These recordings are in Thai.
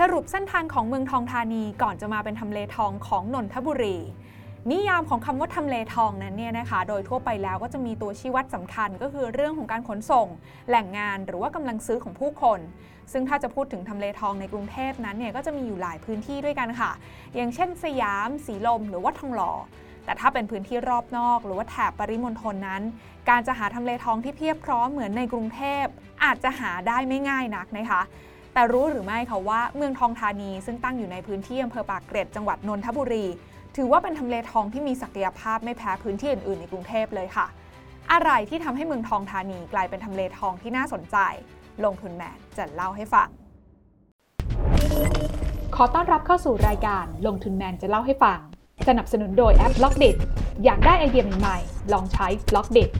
สรุปเส้นทางของเมืองทองธานีก่อนจะมาเป็นทำเลทองของนนทบุรีนิยามของคำว่าทำเลทองนั้นเนี่ยนะคะโดยทั่วไปแล้วก็จะมีตัวชี้วัดสำคัญก็คือเรื่องของการขนส่งแหล่งงานหรือว่ากำลังซื้อของผู้คนซึ่งถ้าจะพูดถึงทำเลทองในกรุงเทพนั้นเนี่ยก็จะมีอยู่หลายพื้นที่ด้วยกันค่ะอย่างเช่นสยามสีลมหรือว่าทองหล่อแต่ถ้าเป็นพื้นที่รอบนอกหรือว่าแถบปริมณฑลนั้นการจะหาทำเลทองที่เพียบพร้อมเหมือนในกรุงเทพอาจจะหาได้ไม่ง่ายนักนะคะแต่รู้หรือไม่คะว่าเมืองทองธานีซึ่งตั้งอยู่ในพื้นที่อำเภอปากเกร็ดจังหวัดนนทบุรีถือว่าเป็นทำเลทองที่มีศักยภาพไม่แพ้พื้นที่อื่นๆในกรุงเทพเลยค่ะอะไรที่ทำให้เมืองทองธานีกลายเป็นทำเลทองที่น่าสนใจลงทุนแมนจะเล่าให้ฟังขอต้อนรับเข้าสู่รายการลงทุนแมนจะเล่าให้ฟังสนับสนุนโดยแอป Blockdit อยากได้ไอเดียใหม่ๆลองใช้ Blockdit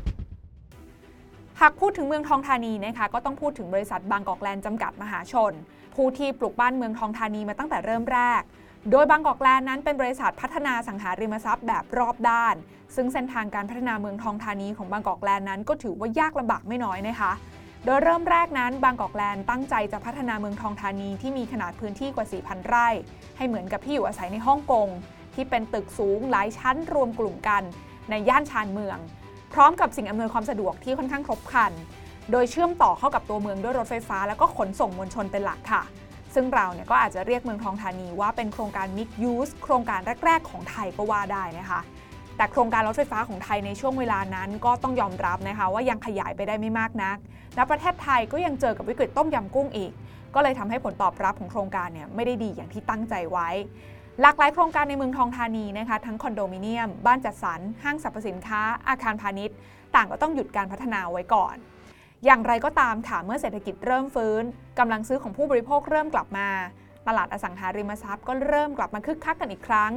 หากพูดถึงเมืองทองธานีนะคะก็ต้องพูดถึงบริษัทบางกอกแลนด์จำกัดมหาชนผู้ที่ปลูกบ้านเมืองทองธานีมาตั้งแต่เริ่มแรกโดยบางกอกแลนด์นั้นเป็นบริษัทพัฒนาสังหาริมทรัพย์แบบรอบด้านซึ่งเส้นทางการพัฒนาเมืองทองธานีของบางกอกแลนด์นั้นก็ถือว่ายากลำบากไม่น้อยนะคะโดยเริ่มแรกนั้นบางกอกแลนด์ตั้งใจจะพัฒนาเมืองทองธานีที่มีขนาดพื้นที่กว่า 4,000 ไร่ให้เหมือนกับที่อยู่อาศัยในฮ่องกงที่เป็นตึกสูงหลายชั้นรวมกลุ่มกันในย่านชานเมืองพร้อมกับสิ่งอำนวยความสะดวกที่ค่อนข้างครบครันโดยเชื่อมต่อเข้ากับตัวเมืองด้วยรถไฟฟ้าแล้วก็ขนส่งมวลชนเป็นหลักค่ะซึ่งเราเนี่ยก็อาจจะเรียกเมืองทองธานีว่าเป็นโครงการ Mixed Use โครงการแรกๆของไทยก็ว่าได้นะคะแต่โครงการรถไฟฟ้าของไทยในช่วงเวลานั้นก็ต้องยอมรับนะคะว่ายังขยายไปได้ไม่มากนักและประเทศไทยก็ยังเจอกับวิกฤตต้มยำกุ้งอีกก็เลยทำให้ผลตอบรับของโครงการเนี่ยไม่ได้ดีอย่างที่ตั้งใจไว้หลากหลายโครงการในเมืองทองธานีนะคะทั้งคอนโดมิเนียมบ้านจัดสรรห้างสรรพสินค้าอาคารพาณิชย์ต่างก็ต้องหยุดการพัฒนาไว้ก่อนอย่างไรก็ตามค่ะเมื่อเศรษฐกิจเริ่มฟื้นกำลังซื้อของผู้บริโภคเริ่มกลับมาตลาดอสังหาริมทรัพย์ก็เริ่มกลับมาคึกคักกันอีกครั้ง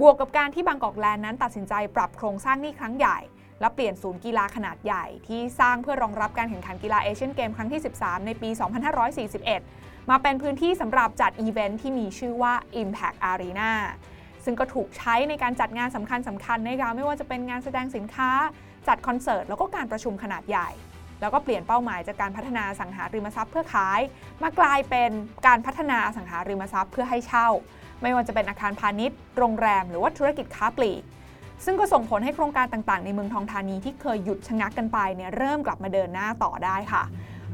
บวกกับการที่บางกอกแลนด์นั้นตัดสินใจปรับโครงสร้างนี่ครั้งใหญ่และเปลี่ยนศูนย์กีฬาขนาดใหญ่ที่สร้างเพื่อรองรับการแข่งขันกีฬาเอเชียนเกมส์ครั้งที่13ในปี2541มาเป็นพื้นที่สำหรับจัดอีเวนท์ที่มีชื่อว่า Impact Arena ซึ่งก็ถูกใช้ในการจัดงานสำคัญนะคะไม่ว่าจะเป็นงานแสดงสินค้าจัดคอนเสิร์ตแล้วก็การประชุมขนาดใหญ่แล้วก็เปลี่ยนเป้าหมายจากการพัฒนาสังหาริมทรัพย์เพื่อขายมากลายเป็นการพัฒนาสังหาริมทรัพย์เพื่อให้เช่าไม่ว่าจะเป็นอาคารพาณิชย์โรงแรมหรือว่าธุรกิจค้าปลีกซึ่งก็ส่งผลให้โครงการต่างๆในเมืองทองธานีที่เคยหยุดชะงักกันไปเนี่ยเริ่มกลับมาเดินหน้าต่อได้ค่ะ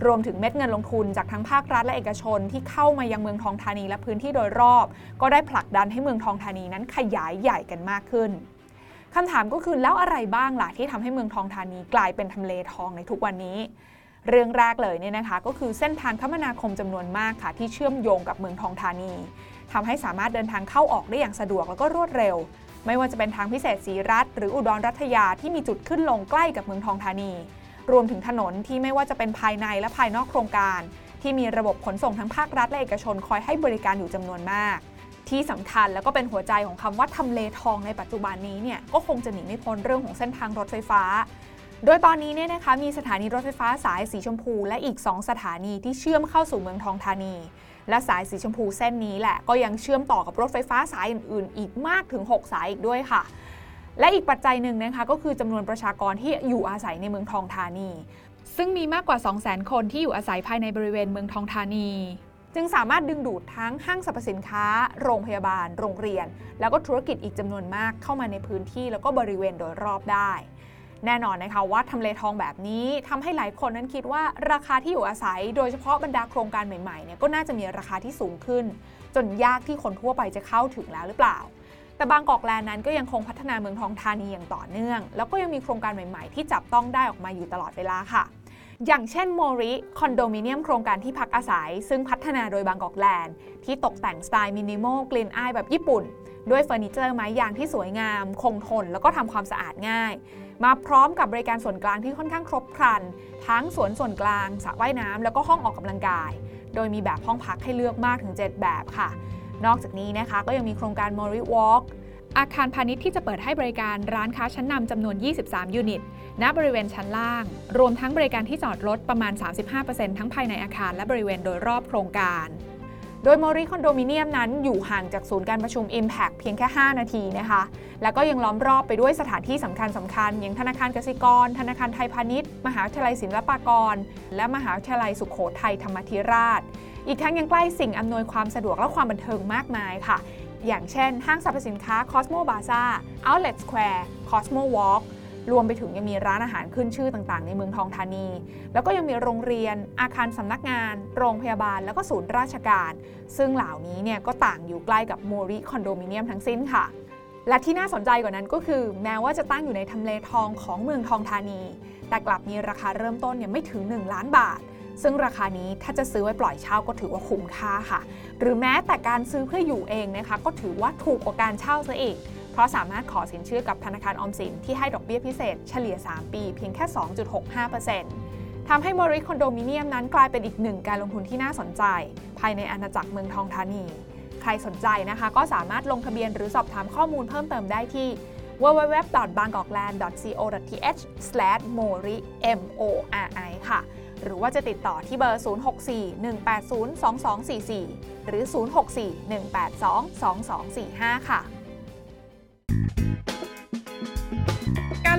รวมถึงเม็ดเงินลงทุนจากทั้งภาครัฐและเอกชนที่เข้ามายังเมืองทองธานีและพื้นที่โดยรอบก็ได้ผลักดันให้เมืองทองธานีนั้นขยายใหญ่กันมากขึ้นคำถามก็คือแล้วอะไรบ้างล่ะที่ทำให้เมืองทองธานีกลายเป็นทำเลทองในทุกวันนี้เรื่องแรกเลยเนี่ยนะคะก็คือเส้นทางคมนาคมจำนวนมากค่ะที่เชื่อมโยงกับเมืองทองธานีทำให้สามารถเดินทางเข้าออกได้อย่างสะดวกและก็รวดเร็วไม่ว่าจะเป็นทางพิเศษศรีรัตน์หรืออุดรรัตยาที่มีจุดขึ้นลงใกล้กับเมืองทองธานีรวมถึงถนนที่ไม่ว่าจะเป็นภายในและภายนอกโครงการที่มีระบบขนส่งทั้งภาครัฐและเอกชนคอยให้บริการอยู่จำนวนมากที่สำคัญแล้วก็เป็นหัวใจของคำว่าทำเลทองในปัจจุบันนี้เนี่ยก็คงจะหนีไม่พ้นเรื่องของเส้นทางรถไฟฟ้าโดยตอนนี้เนี่ยนะคะมีสถานีรถไฟฟ้าสายสีชมพูและอีก2สถานีที่เชื่อมเข้าสู่เมืองทองธานีและสายสีชมพูเส้นนี้แหละก็ยังเชื่อมต่อกับรถไฟฟ้าสายอื่นๆอีกมากถึง6สายอีกด้วยค่ะและอีกปัจจัยหนึ่งนะคะก็คือจำนวนประชากรที่อยู่อาศัยในเมืองทองธานีซึ่งมีมากกว่า 200,000 คนที่อยู่อาศัยภายในบริเวณเมืองทองธานีจึงสามารถดึงดูดทั้งห้างสรรพสินค้าโรงพยาบาลโรงเรียนแล้วก็ธุรกิจอีกจำนวนมากเข้ามาในพื้นที่แล้วก็บริเวณโดยรอบได้แน่นอนนะคะว่าทำเลทองแบบนี้ทำให้หลายคนนั้นคิดว่าราคาที่อยู่อาศัยโดยเฉพาะบรรดาโครงการใหม่ๆเนี่ยก็น่าจะมีราคาที่สูงขึ้นจนยากที่คนทั่วไปจะเข้าถึงแล้วหรือเปล่าแต่บางกอกแลนด์นั้นก็ยังคงพัฒนาเมืองทองธานีอย่างต่อเนื่องแล้วก็ยังมีโครงการใหม่ๆที่จับต้องได้ออกมาอยู่ตลอดเวลาค่ะอย่างเช่น Mori คอนโดมิเนียมโครงการที่พักอาศัยซึ่งพัฒนาโดยบางกอกแลนด์ที่ตกแต่งสไตล์มินิมอลกลิ่นอายแบบญี่ปุ่นด้วยเฟอร์นิเจอร์ไม้ยางที่สวยงามคงทนแล้วก็ทำความสะอาดง่ายมาพร้อมกับบริการส่วนกลางที่ค่อนข้างครบครันทั้งส่วนกลางสระว่ายน้ำแล้วก็ห้องออกกำลังกายโดยมีแบบห้องพักให้เลือกมากถึง7แบบค่ะนอกจากนี้นะคะก็ยังมีโครงการ Mori Walk อาคารพาณิชย์ที่จะเปิดให้บริการร้านค้าชั้นนำจำนวน23ยูนิตณบริเวณชั้นล่างรวมทั้งบริการที่จอดรถประมาณ 35% ทั้งภายในอาคารและบริเวณโดยรอบโครงการโดย Mori คอนโดมิเนียมนั้นอยู่ห่างจากศูนย์การประชุม Impact เพียงแค่5นาทีนะคะแล้วก็ยังล้อมรอบไปด้วยสถานที่สำคัญอย่างธนาคารกสิกรธนาคารไทยพาณิชย์มหาวิทยาลัยศิลปากรและมหาวิทยาลัยสุโขทัยธรรมาธิราช อีกทั้งยังใกล้สิ่งอำนวยความสะดวกและความบันเทิงมากมายค่ะอย่างเช่นห้างสรรพสินค้า Cosmo Plaza Outlet Square Cosmo Walk รวมไปถึงยังมีร้านอาหารขึ้นชื่อต่างๆในเมืองทองธานีแล้วก็ยังมีโรงเรียนอาคารสำนักงานโรงพยาบาลแล้วก็ศูนย์ราชการซึ่งเหล่านี้เนี่ยก็ต่างอยู่ใกล้กับ Mori คอนโดมิเนียมทั้งสิ้นค่ะและที่น่าสนใจกว่านั้นก็คือแม้ว่าจะตั้งอยู่ในทำเลทองของเมืองทองธานีแต่กลับมีราคาเริ่มต้นเนี่ยไม่ถึง1ล้านบาทซึ่งราคานี้ถ้าจะซื้อไว้ปล่อยเช่าก็ถือว่าคุ้มค่าค่ะหรือแม้แต่การซื้อเพื่ออยู่เองนะคะก็ถือว่าถูกกว่าการเช่าซะอีกเพราะสามารถขอสินเชื่อกับธนาคารออมสินที่ให้ดอกเบี้ยพิเศษเฉลี่ย3ปีเพียงแค่ 2.65% ทำให้ Mori คอนโดมิเนียมนั้นกลายเป็นอีกหนึ่งการลงทุนที่น่าสนใจภายในอาณาจักรเมืองทองธานีใครสนใจนะคะก็สามารถลงทะเบียนหรือสอบถามข้อมูลเพิ่มเติมได้ที่ www.bangkokland.co.th/mori ค่ะหรือว่าจะติดต่อที่เบอร์ 064-180-2244 หรือ 064-182-2245 ค่ะการ